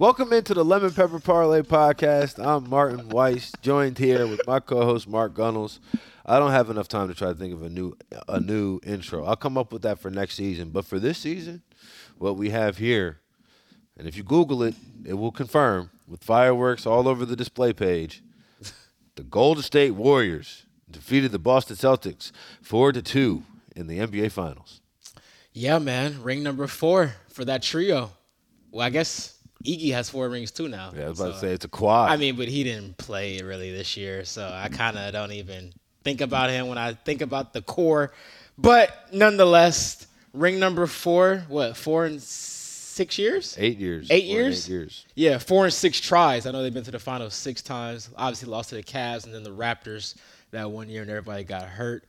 Welcome into the Lemon Pepper Parlay podcast. I'm Martin Weiss, joined here with my co-host Mark Gunnels. I don't have enough time to try to think of a new intro. I'll come up with that for next season. But for this season, what we have here, and if you Google it, it will confirm with fireworks all over the display page, the Golden State Warriors defeated the Boston Celtics 4-2 in the NBA Finals. Yeah, man. Ring number 4 for that trio. Well, I guess Iggy has 4 rings too now. Yeah, I was about to say it's a quad. I mean, but he didn't play really this year, so I kind of don't even think about him when I think about the core. But nonetheless, ring number 4, what, 4 and 6 years? 8 years. 8 years? 8 years. Yeah, 4 and 6 tries. I know they've been to the finals 6 times. Obviously lost to the Cavs and then the Raptors that one year and everybody got hurt.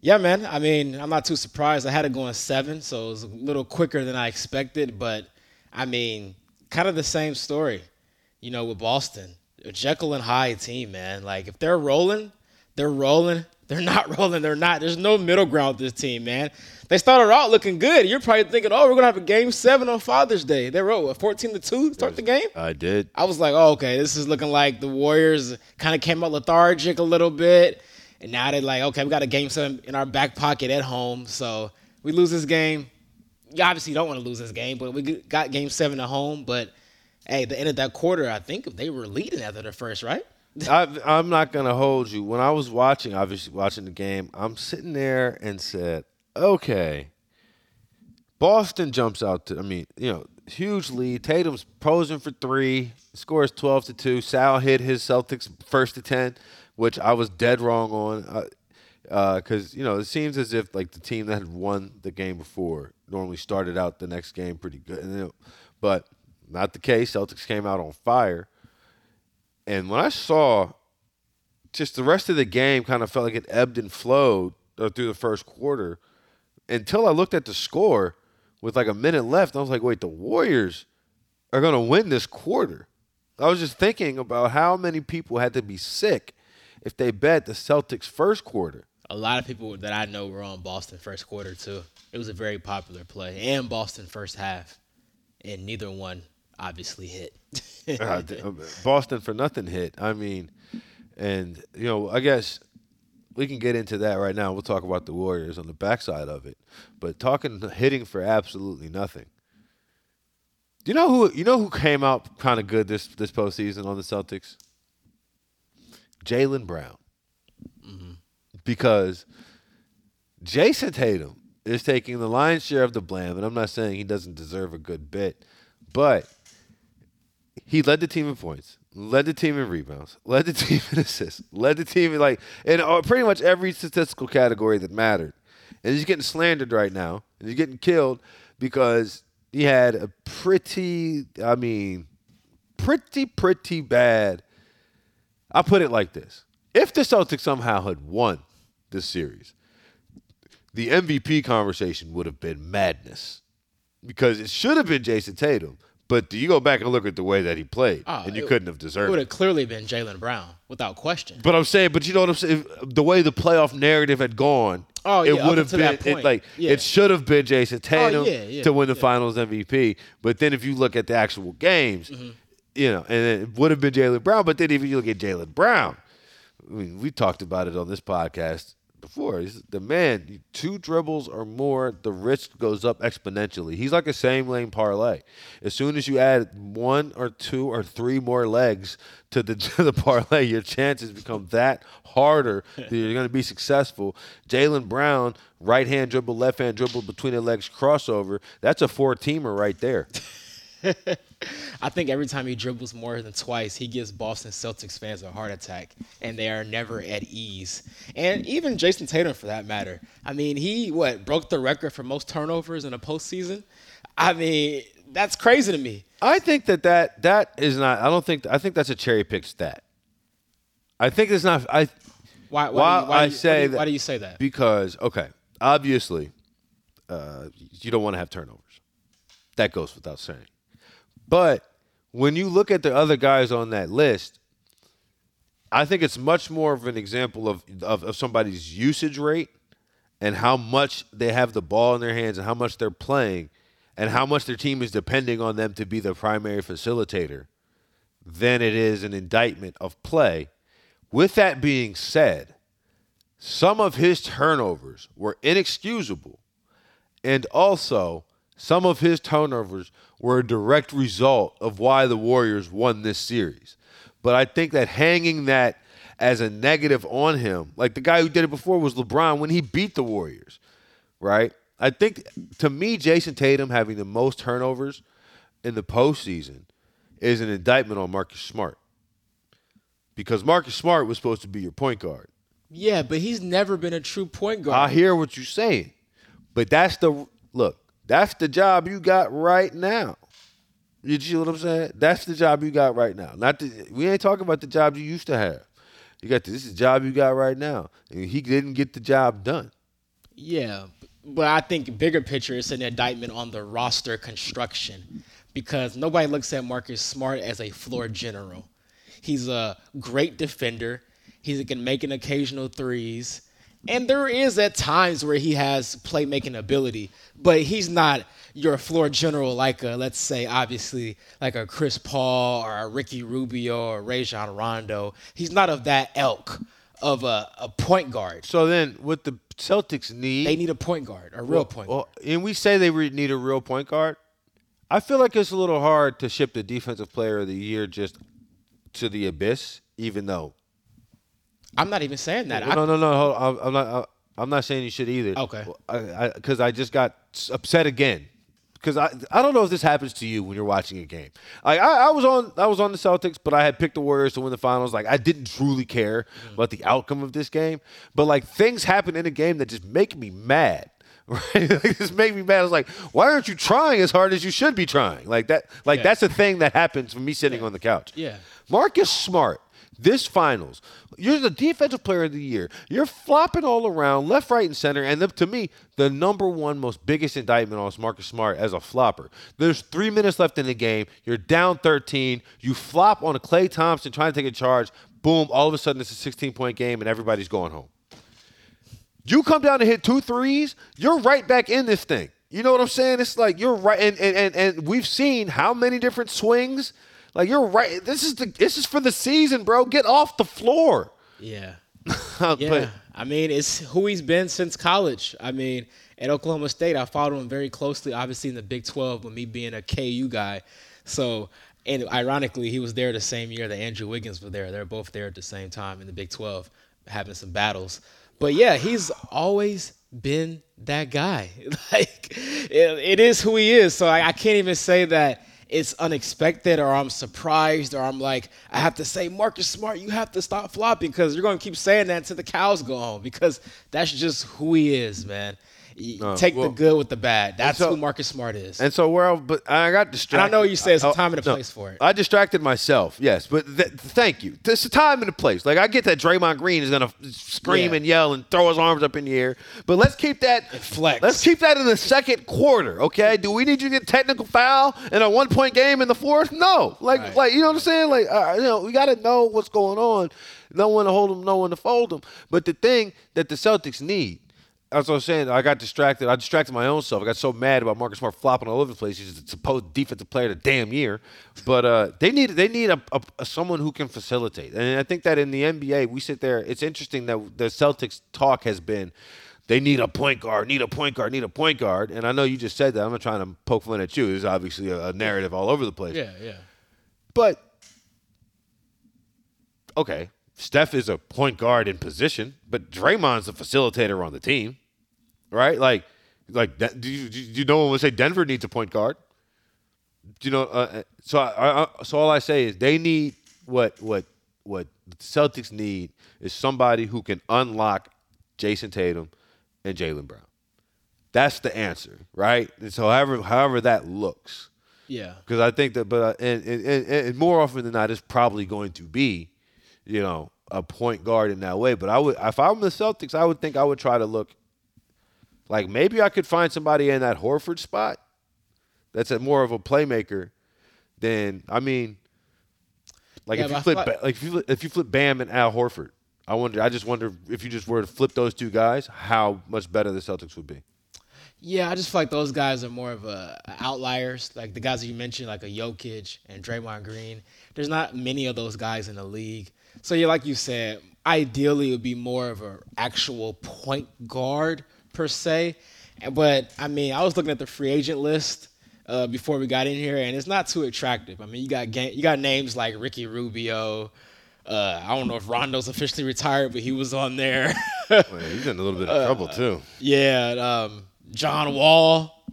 Yeah, man. I mean, I'm not too surprised. I had it going 7, so it was a little quicker than I expected. But, I mean, kind of the same story, you know, with Boston. A Jekyll and Hyde team, man. Like, if they're rolling, they're rolling. They're not rolling. They're not. There's no middle ground with this team, man. They started out looking good. You're probably thinking, oh, we're going to have a game 7 on Father's Day. They wrote, what, 14-2 to start the game? I did. I was like, oh, okay, this is looking like the Warriors kind of came out lethargic a little bit. And now they're like, okay, we got a game 7 in our back pocket at home. So we lose this game. You obviously don't want to lose this game, but we got game 7 at home. But, hey, at the end of that quarter, I think they were leading after the first, right? I'm not going to hold you. When I was watching the game, I'm sitting there and said, okay, Boston jumps out to, I mean, you know, huge lead. Tatum's posing for 3, scores 12-2. Sal hit his Celtics first to 10. Which I was dead wrong on because, you know, it seems as if, like, the team that had won the game before normally started out the next game pretty good. But not the case. Celtics came out on fire. And when I saw just the rest of the game kind of felt like it ebbed and flowed through the first quarter until I looked at the score with, like, a minute left. I was like, wait, the Warriors are going to win this quarter. I was just thinking about how many people had to be sick if they bet the Celtics first quarter. A lot of people that I know were on Boston first quarter, too. It was a very popular play. And Boston first half. And neither one obviously hit. Boston for nothing hit. I mean, and, you know, I guess we can get into that right now. We'll talk about the Warriors on the backside of it. But hitting for absolutely nothing. Do you know who came out kind of good this postseason on the Celtics? Jaylen Brown, mm-hmm. Because Jason Tatum is taking the lion's share of the blame, and I'm not saying he doesn't deserve a good bit, but he led the team in points, led the team in rebounds, led the team in assists, led the team in, like, in pretty much every statistical category that mattered. And he's getting slandered right now, and he's getting killed because he had a pretty bad. I'll put it like this. If the Celtics somehow had won this series, the MVP conversation would have been madness because it should have been Jason Tatum, but do you go back and look at the way that he played, and you couldn't have deserved it. It would have clearly been Jaylen Brown without question. But I'm saying, but you know what I'm saying? If the way the playoff narrative had gone, it would have been it should have been Jason Tatum to win the finals MVP. But then if you look at the actual games, mm-hmm. You know, and it would have been Jaylen Brown, but then even you look at Jaylen Brown. I mean, we talked about it on this podcast before. He's the man, 2 dribbles or more, the risk goes up exponentially. He's like a same-lane parlay. As soon as you add 1 or 2 or 3 more legs to the parlay, your chances become that harder that you're going to be successful. Jaylen Brown, right-hand dribble, left-hand dribble, between the legs crossover, that's a 4-teamer right there. I think every time he dribbles more than twice, he gives Boston Celtics fans a heart attack, and they are never at ease. And even Jason Tatum, for that matter. I mean, he, broke the record for most turnovers in a postseason? I mean, that's crazy to me. I think that is not – I think that's a cherry-picked stat. I think it's not – Why do you say that? Because, okay, obviously you don't want to have turnovers. That goes without saying. But when you look at the other guys on that list, I think it's much more of an example of somebody's usage rate and how much they have the ball in their hands and how much they're playing and how much their team is depending on them to be the primary facilitator, then it is an indictment of play. With that being said, some of his turnovers were inexcusable, and also some of his turnovers were a direct result of why the Warriors won this series. But I think that hanging that as a negative on him, like the guy who did it before was LeBron when he beat the Warriors, right? I think, to me, Jason Tatum having the most turnovers in the postseason is an indictment on Marcus Smart, because Marcus Smart was supposed to be your point guard. Yeah, but he's never been a true point guard. I hear what you're saying, but that's the job you got right now. You see what I'm saying? That's the job you got right now. We ain't talking about the job you used to have. You got this is the job you got right now, and he didn't get the job done. Yeah, but I think bigger picture is an indictment on the roster construction, because nobody looks at Marcus Smart as a floor general. He's a great defender. He can make an occasional threes. And there is at times where he has playmaking ability, but he's not your floor general like a, let's say, obviously, like a Chris Paul or a Ricky Rubio or Rajon Rondo. He's not of that elk of a point guard. So then what the Celtics need... They need a point guard, a real point guard. And we say they need a real point guard. I feel like it's a little hard to ship the Defensive Player of the Year just to the abyss, even though... I'm not even saying that. No. Hold on. I'm not saying you should either. Okay. Because I just got upset again. Because I don't know if this happens to you when you're watching a game. Like I was on the Celtics, but I had picked the Warriors to win the finals. Like I didn't truly care about the outcome of this game. But like things happen in a game that just make me mad. Right? Like just make me mad. I was like, why aren't you trying as hard as you should be trying? Like that. Like that's a thing that happens from me sitting on the couch. Yeah. Marcus Smart. This finals, you're the Defensive Player of the Year. You're flopping all around, left, right, and center. And to me, the number one most biggest indictment on Marcus Smart as a flopper. There's 3 minutes left in the game. You're down 13. You flop on a Klay Thompson trying to take a charge. Boom, all of a sudden it's a 16-point game and everybody's going home. You come down to hit 2 threes, you're right back in this thing. You know what I'm saying? It's like you're right. And we've seen how many different swings. Like, you're right. This is for the season, bro. Get off the floor. Yeah. Yeah. I mean, it's who he's been since college. I mean, at Oklahoma State, I followed him very closely, obviously, in the Big 12 with me being a KU guy. So, and ironically, he was there the same year that Andrew Wiggins was there. They're both there at the same time in the Big 12 having some battles. But, yeah, he's always been that guy. Like, it is who he is. So, I can't even say that it's unexpected or I'm surprised or I'm like, I have to say, Marcus Smart, you have to stop flopping because you're going to keep saying that until the cows go home because that's just who he is, man. Take the good with the bad. That's who Marcus Smart is. And so but I got distracted. I know you said it's a time and a place for it. I distracted myself, yes, but thank you. It's a time and a place. Like I get that Draymond Green is gonna scream and yell and throw his arms up in the air, but let's keep that. And flex. Let's keep that in the second quarter, okay? Do we need you to get technical foul in a 1-point game in the fourth? No, like you know what I'm saying? Like we gotta know what's going on. No one to hold them, no one to fold them. But the thing that the Celtics need. That's what I was saying. I got distracted. I distracted my own self. I got so mad about Marcus Smart flopping all over the place. He's a supposed defensive player of the damn year. But they need a someone who can facilitate. And I think that in the NBA, we sit there. It's interesting that the Celtics talk has been, they need a point guard, need a point guard, need a point guard. And I know you just said that. I'm not trying to poke fun at you. There's obviously a narrative all over the place. Yeah, yeah. But, okay, Steph is a point guard in position, but Draymond's a facilitator on the team. Right? Like that, do you know one would say Denver needs a point guard? Do you know? So all I say is they need what the Celtics need is somebody who can unlock Jason Tatum and Jaylen Brown. That's the answer, right? And so however that looks, yeah. Because I think that, but and more often than not, it's probably going to be, you know, a point guard in that way. But if I'm the Celtics, I would think I would try to look. Like, maybe I could find somebody in that Horford spot that's more of a playmaker than, I mean, if you flip Bam and Al Horford, I just wonder if you just were to flip those two guys, how much better the Celtics would be. Yeah, I just feel like those guys are more of outliers. Like the guys that you mentioned, like a Jokic and Draymond Green. There's not many of those guys in the league. So yeah, like you said, ideally it would be more of an actual point guard per se. But I mean, I was looking at the free agent list before we got in here, and it's not too attractive. I mean, you got names like Ricky Rubio. I don't know if Rondo's officially retired, but he was on there. Well, he's in a little bit of trouble too. Yeah, John Wall.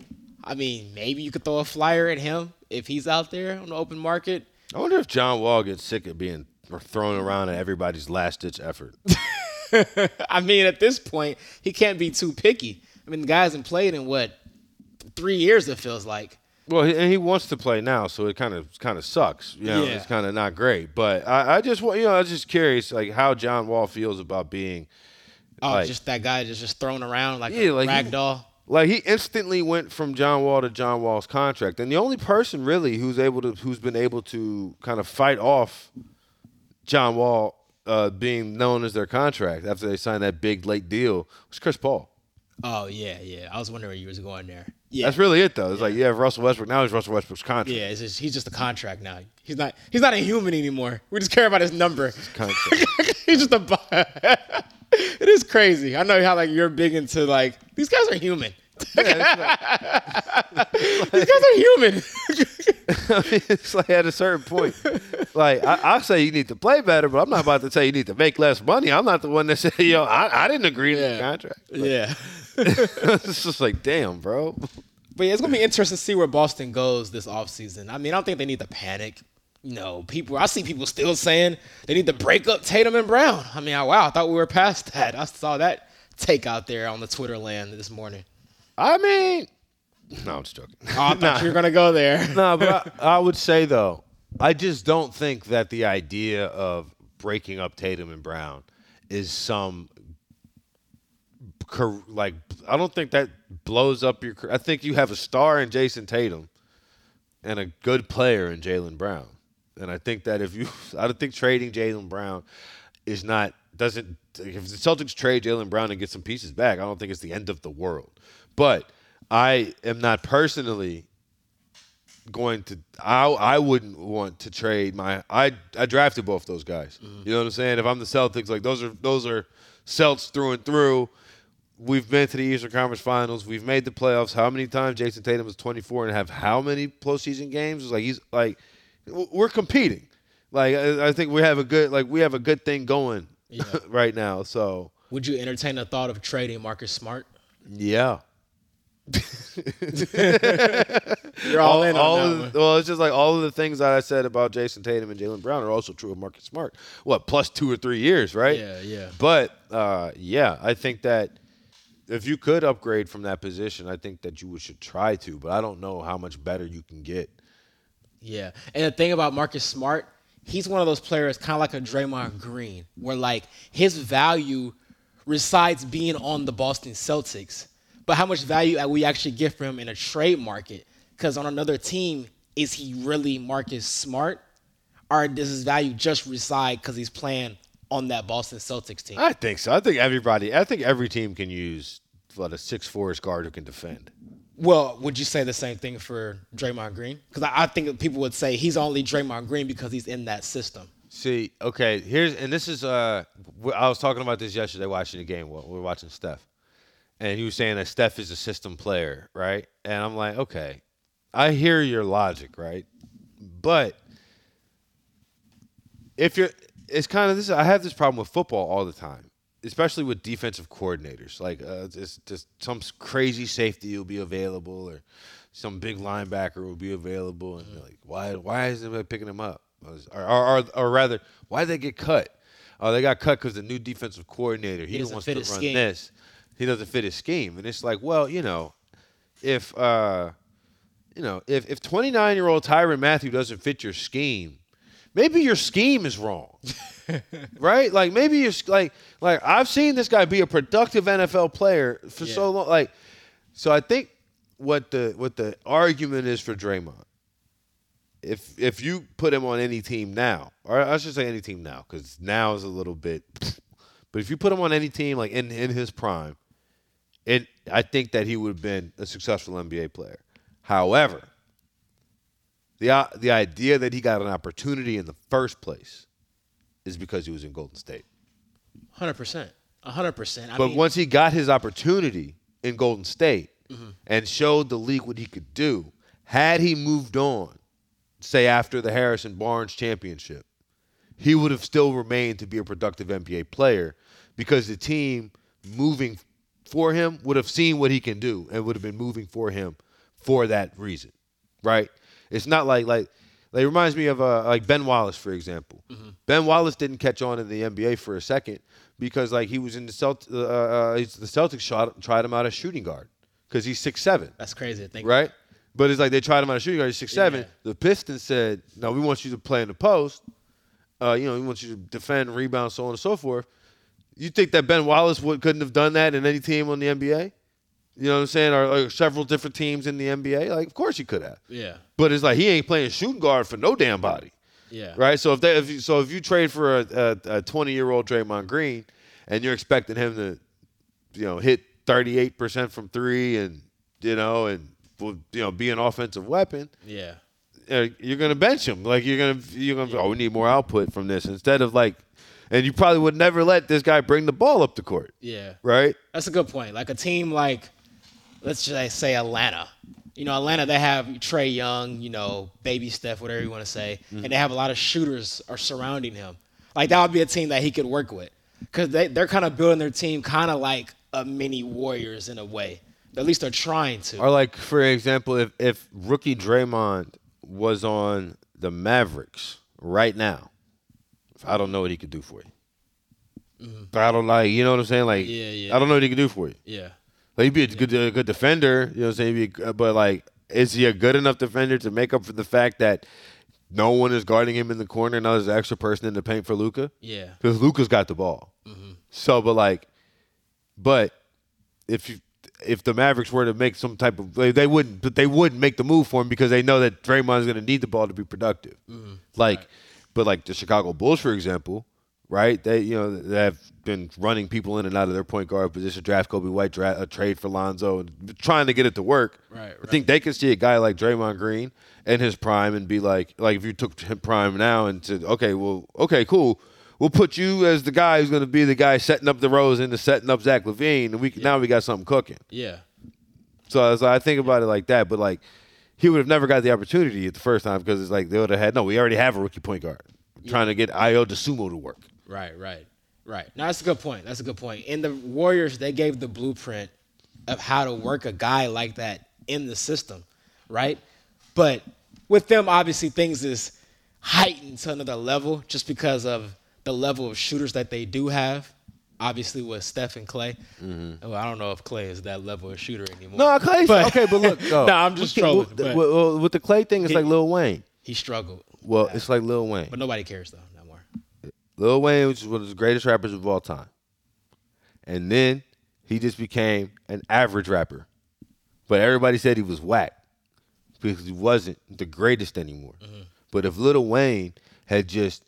I mean, maybe you could throw a flyer at him if he's out there on the open market. I wonder if John Wall gets sick of being thrown around at everybody's last-ditch effort. I mean, at this point, he can't be too picky. I mean, the guy hasn't played in, 3 years, it feels like. Well, and he wants to play now, so it kind of sucks. You know, yeah. It's kind of not great. But I was just curious, like, how John Wall feels about being. Oh, like, just that guy just thrown around like a ragdoll. Like, he instantly went from John Wall to John Wall's contract. And the only person, really, who's been able to kind of fight off John Wall being known as their contract after they signed that big late deal was Chris Paul. Oh, yeah. I was wondering where you was going there. Yeah. That's really it, though. It's like, Russell Westbrook. Now he's Russell Westbrook's contract. Yeah, he's just a contract now. He's not a human anymore. We just care about his number. His contract. He's just a – it is crazy. I know how, you're big into, these guys are human. Yeah, these guys are human. I mean, it's like at a certain point, I say you need to play better, but I'm not about to say you need to make less money. I'm not the one that said, yo, I didn't agree to the contract. It's just like, damn, bro. But yeah, it's gonna be interesting to see where Boston goes this offseason. I mean, I don't think they need to panic. I see people still saying they need to break up Tatum and Brown. I mean, wow, I thought we were past that. I saw that take out there on the Twitter land this morning. I mean, no, I'm just joking. Oh, I thought you were going to go there. No, but I would say, though, I just don't think that the idea of breaking up Tatum and Brown is some – I don't think that blows up your – I think you have a star in Jason Tatum and a good player in Jaylen Brown. And I think that I don't think trading Jaylen Brown is not – doesn't – if the Celtics trade Jaylen Brown and get some pieces back, I don't think it's the end of the world. But I am not personally going to – I wouldn't want to trade my – I drafted both those guys. Mm-hmm. You know what I'm saying? If I'm the Celtics, those are Celts through and through. We've been to the Eastern Conference Finals. We've made the playoffs. How many times? Jason Tatum was 24 and have how many postseason games? It's we're competing. I think we have a good – we have a good thing going right now. So would you entertain the thought of trading Marcus Smart? Yeah. You're all in on that one. Well, it's just all of the things that I said about Jason Tatum and Jaylen Brown are also true of Marcus Smart. What, plus 2 or 3 years, right? Yeah. But, I think that if you could upgrade from that position, I think that you should try to, but I don't know how much better you can get. Yeah, and the thing about Marcus Smart, he's one of those players kind of like a Draymond Green where, his value resides being on the Boston Celtics. But how much value we actually get for him in a trade market? Because on another team, is he really Marcus Smart? Or does his value just reside because he's playing on that Boston Celtics team? I think so. I think every team can use a 6'4" guard who can defend. Well, would you say the same thing for Draymond Green? Because I think people would say he's only Draymond Green because he's in that system. See, okay, I was talking about this yesterday watching the game. We were watching Steph. And he was saying that Steph is a system player, right? And I'm like, okay, I hear your logic, right? But it's kind of this. I have this problem with football all the time, especially with defensive coordinators. It's just some crazy safety will be available, or some big linebacker will be available, and they're why is anybody picking them up? Or rather, why did they get cut? Oh, they got cut because the new defensive coordinator he wants to run this. He doesn't fit his scheme. And it's if 29-year-old Tyrann Mathieu doesn't fit your scheme, maybe your scheme is wrong. Right? Maybe you're I've seen this guy be a productive NFL player for so long. So I think what the argument is for Draymond, if you put him on any team now, or I should say any team now, because now is a little bit, but if you put him on any team in his prime, And I think that he would have been a successful NBA player. However, the idea that he got an opportunity in the first place is because he was in Golden State. 100%. 100%. But once he got his opportunity in Golden State and showed the league what he could do, had he moved on, say after the Harrison Barnes championship, he would have still remained to be a productive NBA player because the team moving for him would have seen what he can do and would have been moving for him for that reason, right? It's not like it reminds me of like Ben Wallace, for example. Ben Wallace didn't catch on in the NBA for a second because like he was in the Celtics tried him out as shooting guard because he's 6'7". That's crazy to think about. Right? But it's like they tried him out as shooting guard, he's 6'7". Yeah. The Pistons said, no, we want you to play in the post. We want you to defend, rebound, so on and so forth. You think that Ben Wallace couldn't have done that in any team on the NBA? You know what I'm saying? Or several different teams in the NBA? Like, of course he could have. Yeah. But it's like he ain't playing shooting guard for no damn body. Yeah. Right? So if you trade for a 20-year-old Draymond Green and you're expecting him to, hit 38% from three and be an offensive weapon. Yeah. You're gonna bench him. Like you're gonna. Yeah. Oh, we need more output from this instead of like. And you probably would never let this guy bring the ball up the court. Yeah. Right? That's a good point. Like a team like, let's just say Atlanta. Atlanta, they have Trae Young, baby Steph, whatever you want to say. Mm-hmm. And they have a lot of shooters are surrounding him. Like that would be a team that he could work with. Because they're kind of building their team kind of like a mini Warriors in a way. At least they're trying to. Or like, for example, if rookie Draymond was on the Mavericks right now, I don't know what he could do for you. Mm-hmm. But I don't you know what I'm saying? Like, I don't know what he could do for you. Yeah. Like, he'd be a good defender, you know what I'm saying? But, is he a good enough defender to make up for the fact that no one is guarding him in the corner and now there's an extra person in the paint for Luka? Yeah. Because Luka's got the ball. Mm-hmm. So, but if the Mavericks were to make some type of, they wouldn't make the move for him because they know that Draymond's going to need the ball to be productive. Mm-hmm. Right. But the Chicago Bulls, for example, right? They they have been running people in and out of their point guard position. Draft Kobe White, a trade for Lonzo, trying to get it to work. Right. I think they could see a guy like Draymond Green in his prime and be like if you took him prime now and said, okay, cool, we'll put you as the guy who's going to be the guy setting up DeRozan and setting up Zach LaVine, and now we got something cooking. Yeah. So I think about it like that, but he would have never got the opportunity at the first time because it's they would have had, no, we already have a rookie point guard. Yeah. Trying to get Ayo DeSumo to work. Right. No, that's a good point. And the Warriors, they gave the blueprint of how to work a guy like that in the system, right? But with them, obviously, things is heightened to another level just because of the level of shooters that they do have. Obviously, with Steph and Klay. Mm-hmm. Well, I don't know if Klay is that level of shooter anymore. No, Klay's okay, but look. No, I'm just trolling. With the Klay thing, it's like Lil Wayne. He struggled. Well, it's like Lil Wayne. But nobody cares, though, no more. Lil Wayne was one of the greatest rappers of all time. And then he just became an average rapper. But everybody said he was whack because he wasn't the greatest anymore. Mm-hmm. But if Lil Wayne had just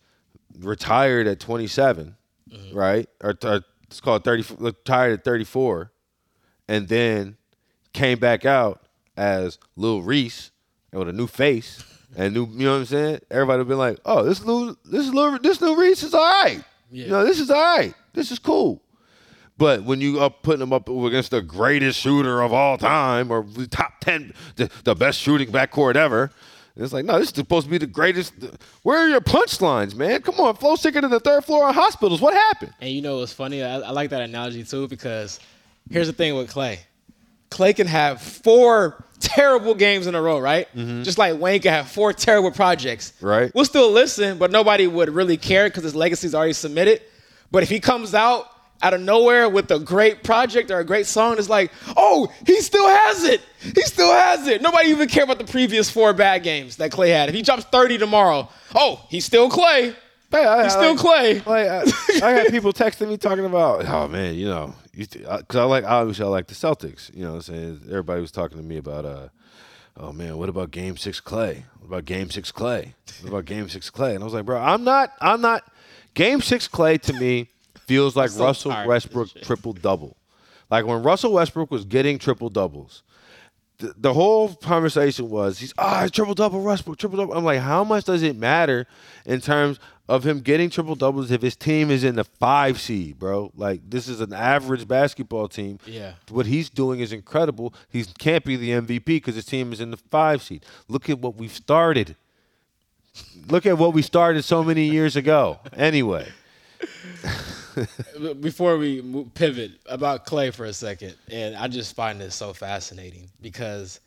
retired at 27... Mm-hmm. Right? Or it's called 30, retired at 34, and then came back out as Lil Reese with a new face and new, you know what I'm saying? Everybody would be like, oh, this Lil Reese is all right. Yeah. This is all right. This is cool. But when you up putting him up against the greatest shooter of all time or the top 10, the best shooting backcourt ever, it's like, no, this is supposed to be the greatest. Where are your punchlines, man? Come on, flow sicker than the third floor of hospitals. What happened? And it's funny. I like that analogy, too, because here's the thing with Klay. Klay can have 4 terrible games in a row, right? Mm-hmm. Just like Wayne can have 4 terrible projects. Right. We'll still listen, but nobody would really care because his legacy's already submitted. But if he comes out of nowhere with a great project or a great song, it's like, oh, he still has it. Nobody even cared about the previous 4 bad games that Klay had. If he drops 30 tomorrow, oh, he's still Klay. Klay. I got people texting me talking about, oh, man, because obviously I like the Celtics. You know what I'm saying? Everybody was talking to me about, oh, man, what about Game 6 Klay? And I was like, bro, I'm not. Game 6 Klay to me feels like Russell Westbrook triple-double. Like when Russell Westbrook was getting triple doubles, the whole conversation was he's triple double Westbrook, triple double. I'm like, how much does it matter in terms of him getting triple doubles if his team is in the 5 seed, bro? Like, this is an average basketball team. Yeah. What he's doing is incredible. He can't be the MVP because his team is in the 5 seed. Look at what we've started. Look at what we started so many years ago. Anyway. Before we pivot about Klay for a second, and I just find this so fascinating because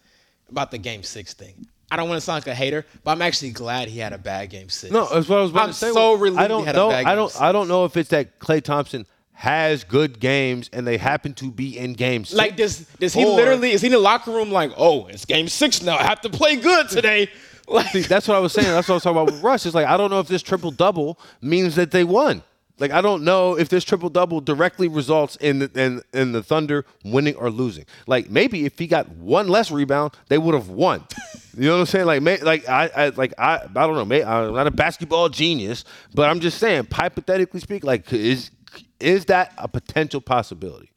about the Game 6 thing. I don't want to sound like a hater, but I'm actually glad he had a bad Game 6. No, that's what I was about to say. I'm so relieved he had a bad Game 6. I don't know if it's that Klay Thompson has good games and they happen to be in Game 6. Like, does he literally – is he in the locker room like, oh, it's Game 6 now. I have to play good today. Like, see, that's what I was saying. That's what I was talking about with Russ. It's like, I don't know if this triple-double means that they won. Like, I don't know if this triple-double directly results in the Thunder winning or losing. Like, maybe if he got one less rebound, they would have won. You know what I'm saying? Like, I don't know. I'm not a basketball genius, but I'm just saying, hypothetically speaking, like, is that a potential possibility?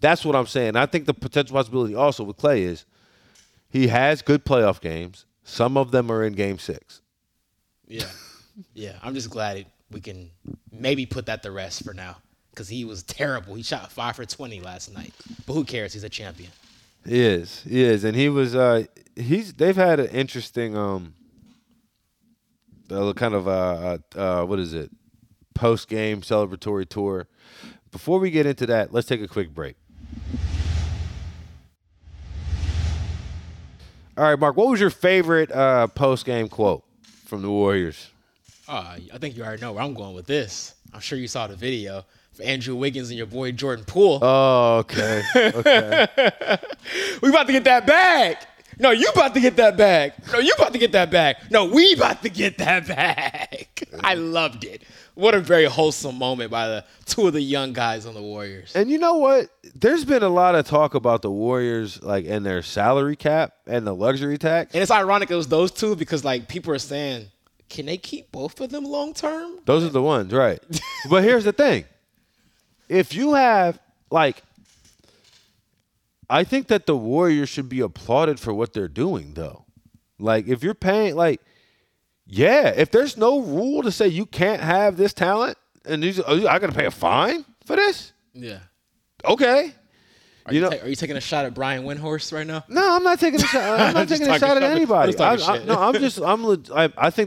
That's what I'm saying. I think the potential possibility also with Klay is he has good playoff games. Some of them are in Game 6. Yeah. Yeah, I'm just glad we can maybe put that to rest for now because he was terrible. He shot 5 for 20 last night, but who cares? He's a champion. He is, and he was. They've had an interesting kind of what is it? Post game celebratory tour. Before we get into that, let's take a quick break. All right, Mark, what was your favorite post game quote from the Warriors? I think you already know where I'm going with this. I'm sure you saw the video for Andrew Wiggins and your boy Jordan Poole. Oh, okay. We about to get that bag. No, you about to get that bag. No, you about to get that bag. No, we about to get that bag. I loved it. What a very wholesome moment by the two of the young guys on the Warriors. And you know what? There's been a lot of talk about the Warriors, like, and their salary cap and the luxury tax. And it's ironic it was those two because, like, people are saying, can they keep both of them long term? Those are the ones, right. But here's the thing. If you have, like, I think that the Warriors should be applauded for what they're doing, though. Like, if you're paying, like, yeah, if there's no rule to say you can't have this talent and I got to pay a fine for this? Yeah. Okay. Are you taking a shot at Brian Windhorst right now? No, I'm not taking a shot. I'm not taking a shot at anybody. I think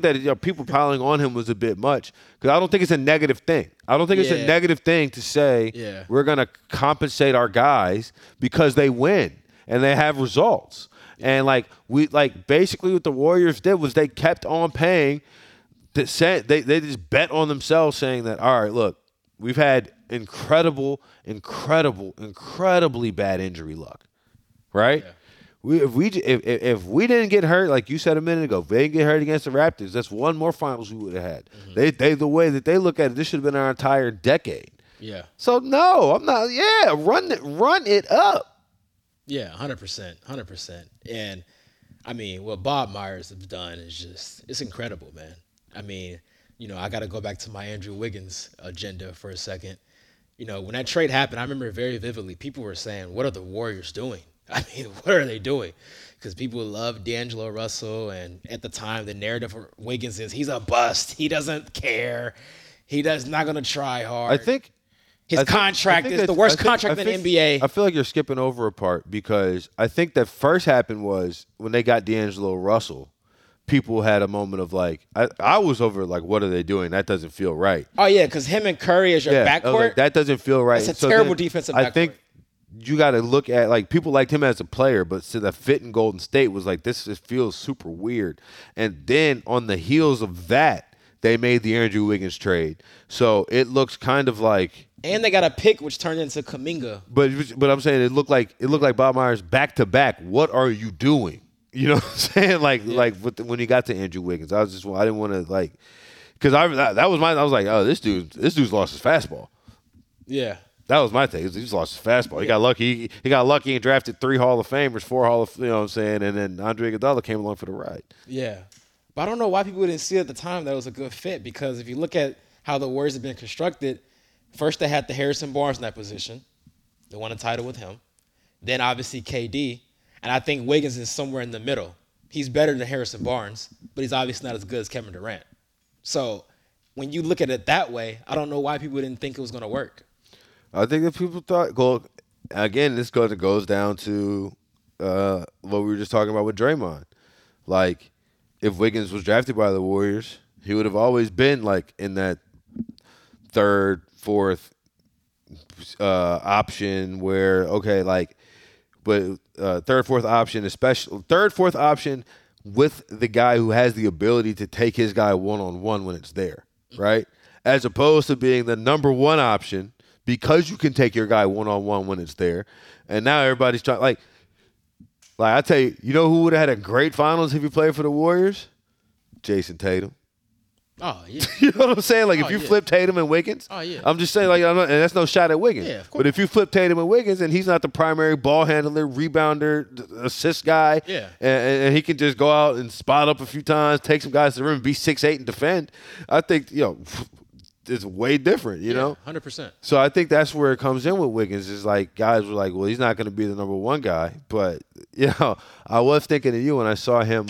that, you know, people piling on him was a bit much because I don't think it's a negative thing. I don't think it's a negative thing to say we're going to compensate our guys because they win and they have results. And basically what the Warriors did was they kept on paying. They just bet on themselves, saying that, all right, look, we've had incredibly bad injury luck, right? Yeah. If we didn't get hurt, like you said a minute ago, if they didn't get hurt against the Raptors, that's one more finals we would have had. Mm-hmm. The way that they look at it, this should have been our entire decade. Yeah. So no, I'm not. Yeah, run it up. Yeah, 100%. And I mean, what Bob Myers has done is it's incredible, man. I mean, you know, I got to go back to my Andrew Wiggins agenda for a second. You know, when that trade happened, I remember very vividly, people were saying, what are the Warriors doing? I mean, what are they doing? Because people love D'Angelo Russell, and at the time, the narrative for Wiggins is he's a bust. He doesn't care. He does not going to try hard. I think his contract is the worst contract in the NBA. I feel like you're skipping over a part because I think that first happened was when they got D'Angelo Russell. People had a moment of like, I was over like, what are they doing? That doesn't feel right. Oh, yeah, because him and Curry is your backcourt. Like, that doesn't feel right. It's a terrible defensive backcourt. I think you got to look at, like, people liked him as a player, but so the fit in Golden State was like, this just feels super weird. And then on the heels of that, they made the Andrew Wiggins trade. So it looks kind of like. And they got a pick, which turned into Kuminga. But I'm saying it looked like Bob Myers back-to-back. What are you doing? You know what I'm saying? When he got to Andrew Wiggins, I didn't want to, like, because I was like, oh, this dude's lost his fastball. Yeah, that was my thing. He just lost his fastball. Yeah. He got lucky and drafted 3 Hall of Famers, 4 Hall of, you know what I'm saying, and then Andre Iguodala came along for the ride. Yeah, but I don't know why people didn't see at the time that it was a good fit, because if you look at how the Warriors have been constructed, first they had the Harrison Barnes in that position. They won a title with him. Then obviously KD. And I think Wiggins is somewhere in the middle. He's better than Harrison Barnes, but he's obviously not as good as Kevin Durant. So when you look at it that way, I don't know why people didn't think it was going to work. I think that people thought, well, again, this goes down to what we were just talking about with Draymond. Like, if Wiggins was drafted by the Warriors, he would have always been, like, in that third, fourth option where, okay, like, but third, fourth option, especially third, fourth option with the guy who has the ability to take his guy one-on-one when it's there, right? As opposed to being the number one option because you can take your guy one-on-one when it's there. And now everybody's trying, like I tell you, you know who would have had a great finals if you played for the Warriors? Jason Tatum. Oh, yeah. You know what I'm saying? Like, if you flip Tatum and Wiggins, I'm just saying, like, I'm not, and that's no shot at Wiggins. Yeah, of course. But if you flip Tatum and Wiggins and he's not the primary ball handler, rebounder, assist guy, and he can just go out and spot up a few times, take some guys to the rim, be 6'8" and defend, I think, you know, it's way different, you know? 100%. So I think that's where it comes in with Wiggins is, like, guys were like, well, he's not going to be the number one guy. But, you know, I was thinking of you when I saw him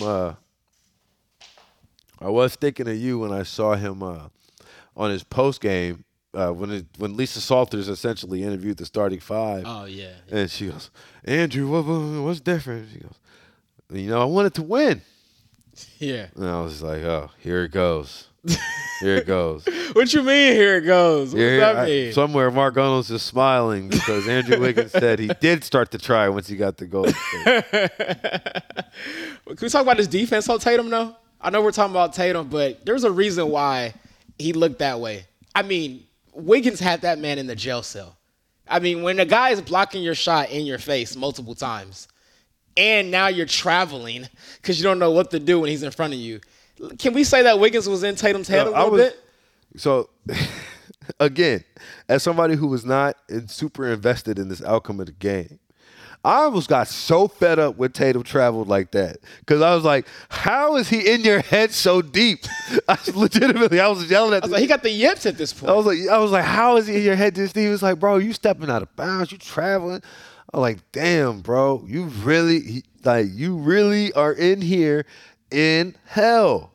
on his post game when Lisa Salters essentially interviewed the starting five. Oh, yeah. And she goes, Andrew, what's different? She goes, you know, I wanted to win. Yeah. And I was like, oh, here it goes. Here it goes. What you mean, here it goes? What does that mean? Somewhere Mark Gunnels is smiling because Andrew Wiggins said he did start to try once he got the goal. Can we talk about this defense on Tatum, though? I know we're talking about Tatum, but there's a reason why he looked that way. I mean, Wiggins had that man in the jail cell. I mean, when a guy is blocking your shot in your face multiple times, and now you're traveling because you don't know what to do when he's in front of you. Can we say that Wiggins was in Tatum's head a little bit? So, again, as somebody who was not super invested in this outcome of the game, I almost got so fed up when Tatum traveled like that because I was like, how is he in your head so deep? I was yelling at him. Like, he got the yips at this point. I was like, how is he in your head this deep? He was like, bro, you stepping out of bounds. You traveling. I'm like, damn, bro. You really are in here in hell.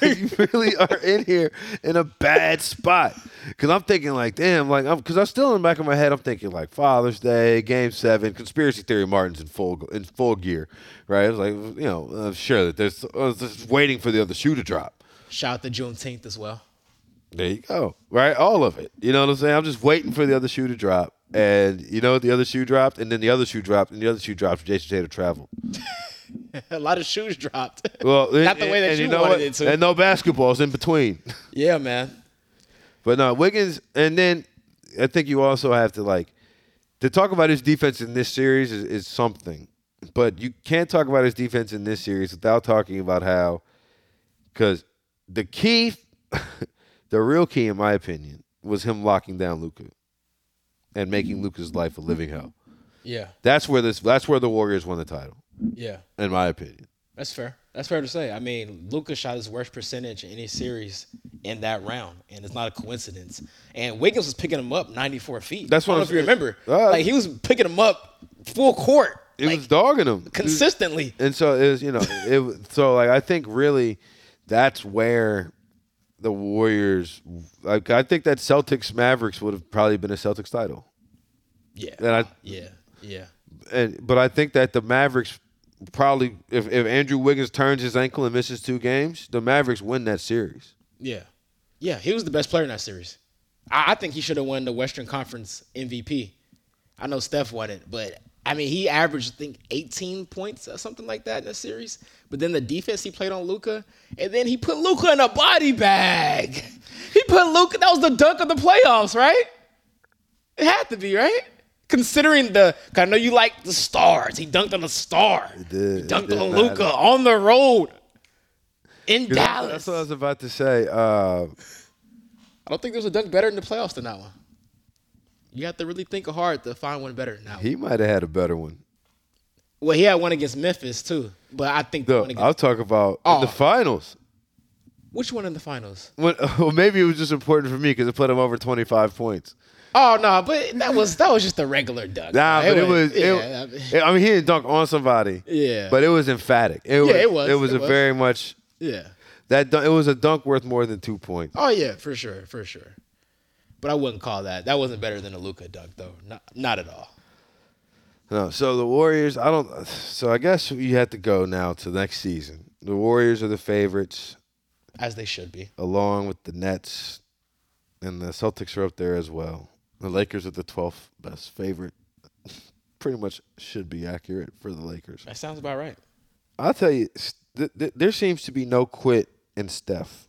You really are in here in a bad spot. Because I'm thinking like, damn, like, because I'm still in the back of my head, I'm thinking like Father's Day, Game 7, conspiracy theory Martin's in full gear, right? I was like, you know, I'm sure that there's I was just waiting for the other shoe to drop. Shout out to Juneteenth as well. There you go, right? All of it. You know what I'm saying? I'm just waiting for the other shoe to drop. And you know what the other shoe dropped? And then the other shoe dropped, and the other shoe dropped for Jason Tatum traveled. A lot of shoes dropped. Well, not the way that you wanted it to. And no basketballs in between. Yeah, man. But no, Wiggins, and then I think you also have to, like, to talk about his defense in this series is something. But you can't talk about his defense in this series without talking about how, because the key, the real key, in my opinion, was him locking down Luka and making Luka's life a living hell. Yeah. That's where the Warriors won the title. Yeah. In my opinion. That's fair. That's fair to say. I mean, Luka shot his worst percentage in any series in that round, and it's not a coincidence. And Wiggins was picking him up 94 feet. That's what I don't know if you remember. Like, he was picking him up full court. It was dogging him. Consistently. And so, it was, you know, so, like, I think really that's where the Warriors, like, I think that Celtics-Mavericks would have probably been a Celtics title. Yeah. Yeah. But I think that the Mavericks probably, if Andrew Wiggins turns his ankle and misses 2 games, the Mavericks win that series. Yeah. Yeah, he was the best player in that series. I think he should have won the Western Conference MVP. I know Steph won it, but, I mean, he averaged, I think, 18 points or something like that in that series. But then the defense he played on Luka, and then he put Luka in a body bag. That was the dunk of the playoffs, right? It had to be, right? Considering cause I know you like the stars. He dunked on a star. He dunked on Luka on the road in Dallas. That's what I was about to say. I don't think there's a dunk better in the playoffs than that one. You have to really think hard to find one better than that one. He might have had a better one. Well, he had one against Memphis, too. But I think the one against I'll talk about in the finals. Which one in the finals? Well, maybe it was just important for me because it put him over 25 points. Oh no, but that was just a regular dunk. Nah, right? But I mean, he didn't dunk on somebody. Yeah, but it was emphatic. It was very much. Yeah, it was a dunk worth more than 2 points. Oh yeah, for sure. But I wouldn't call that. That wasn't better than a Luka dunk, though. Not at all. No. So the Warriors, So I guess you have to go now to next season. The Warriors are the favorites, as they should be, along with the Nets, and the Celtics are up there as well. The Lakers are the 12th best favorite. Pretty much should be accurate for the Lakers. That sounds about right. I'll tell you, there seems to be no quit in Steph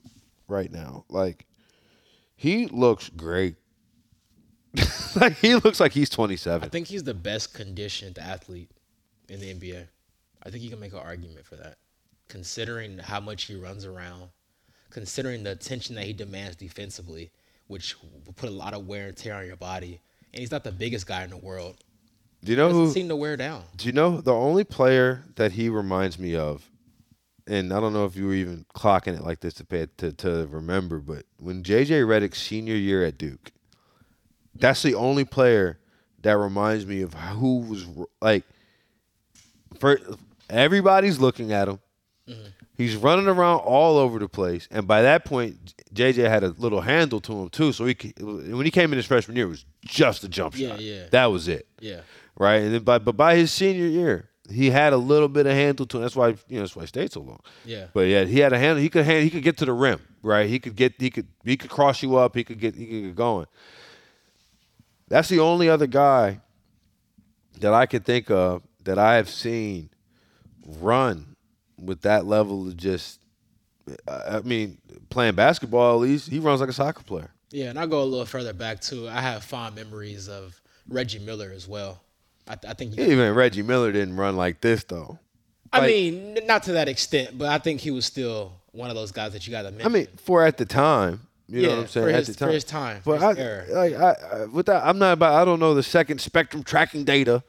right now. Like, he looks great. Like, he looks like he's 27. I think he's the best conditioned athlete in the NBA. I think you can make an argument for that, considering how much he runs around, considering the attention that he demands defensively, which will put a lot of wear and tear on your body. And he's not the biggest guy in the world. Do you know who doesn't seem to wear down? Do you know the only player that he reminds me of? And I don't know if you were even clocking it like this to remember, but when J.J. Redick's senior year at Duke, that's the only player that reminds me of who was like. Everybody's looking at him. Mm-hmm. He's running around all over the place, and by that point, JJ had a little handle to him too. So when he came in his freshman year, it was just a jump shot. Yeah. That was it. Yeah. Right, and then by his senior year, he had a little bit of handle to him. That's why he stayed so long. Yeah. But yeah, he had a handle. He could get to the rim. Right. He could cross you up. He could get going. That's the only other guy that I could think of that I have seen run with that level of just, I mean, playing basketball, at least, he runs like a soccer player. Yeah, and I'll go a little further back, too. I have fond memories of Reggie Miller as well. I think even Reggie Miller didn't run like this, though. I mean, not to that extent, but I think he was still one of those guys that you got to mention. I mean, for at the time. You know what I'm saying? For his time. But I don't know the second spectrum tracking data,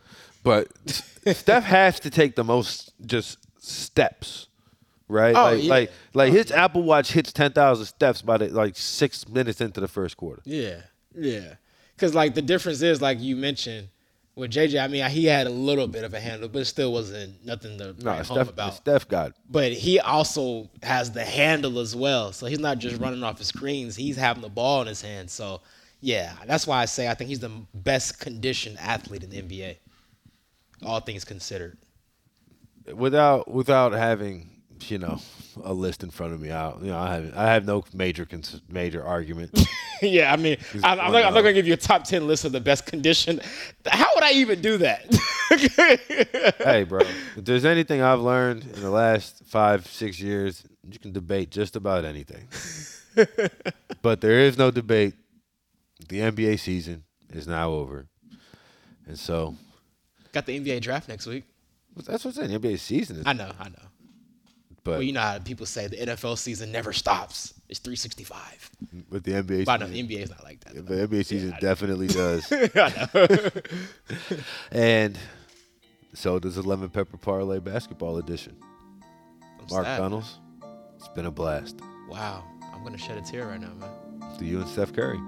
but Steph has to take the most just steps, right? Oh, his Apple Watch hits 10,000 steps by the 6 minutes into the first quarter. Yeah, yeah. Because the difference is, like you mentioned, with JJ, I mean, he had a little bit of a handle, but it still wasn't nothing to write home about. Steph got it. But he also has the handle as well. So he's not just running off his screens. He's having the ball in his hand. So, yeah, that's why I say I think he's the best conditioned athlete in the NBA, all things considered. Without having, a list in front of me, I have no major argument. Yeah, I mean, I'm not gonna give you a top 10 list of the best condition. How would I even do that? Hey, bro, if there's anything I've learned in the last 5-6 years, you can debate just about anything. But there is no debate. The NBA season is now over, and so got the NBA draft next week. That's what I'm saying. The NBA season is. I know. But, well, you know how people say the NFL season never stops. It's 365. But the NBA season. No, the NBA is not like that. The NBA season definitely does. I know. And so does the Lemon Pepper Parlay Basketball Edition. Mark Gunnels, it's been a blast. Wow. I'm going to shed a tear right now, man. To you and Steph Curry.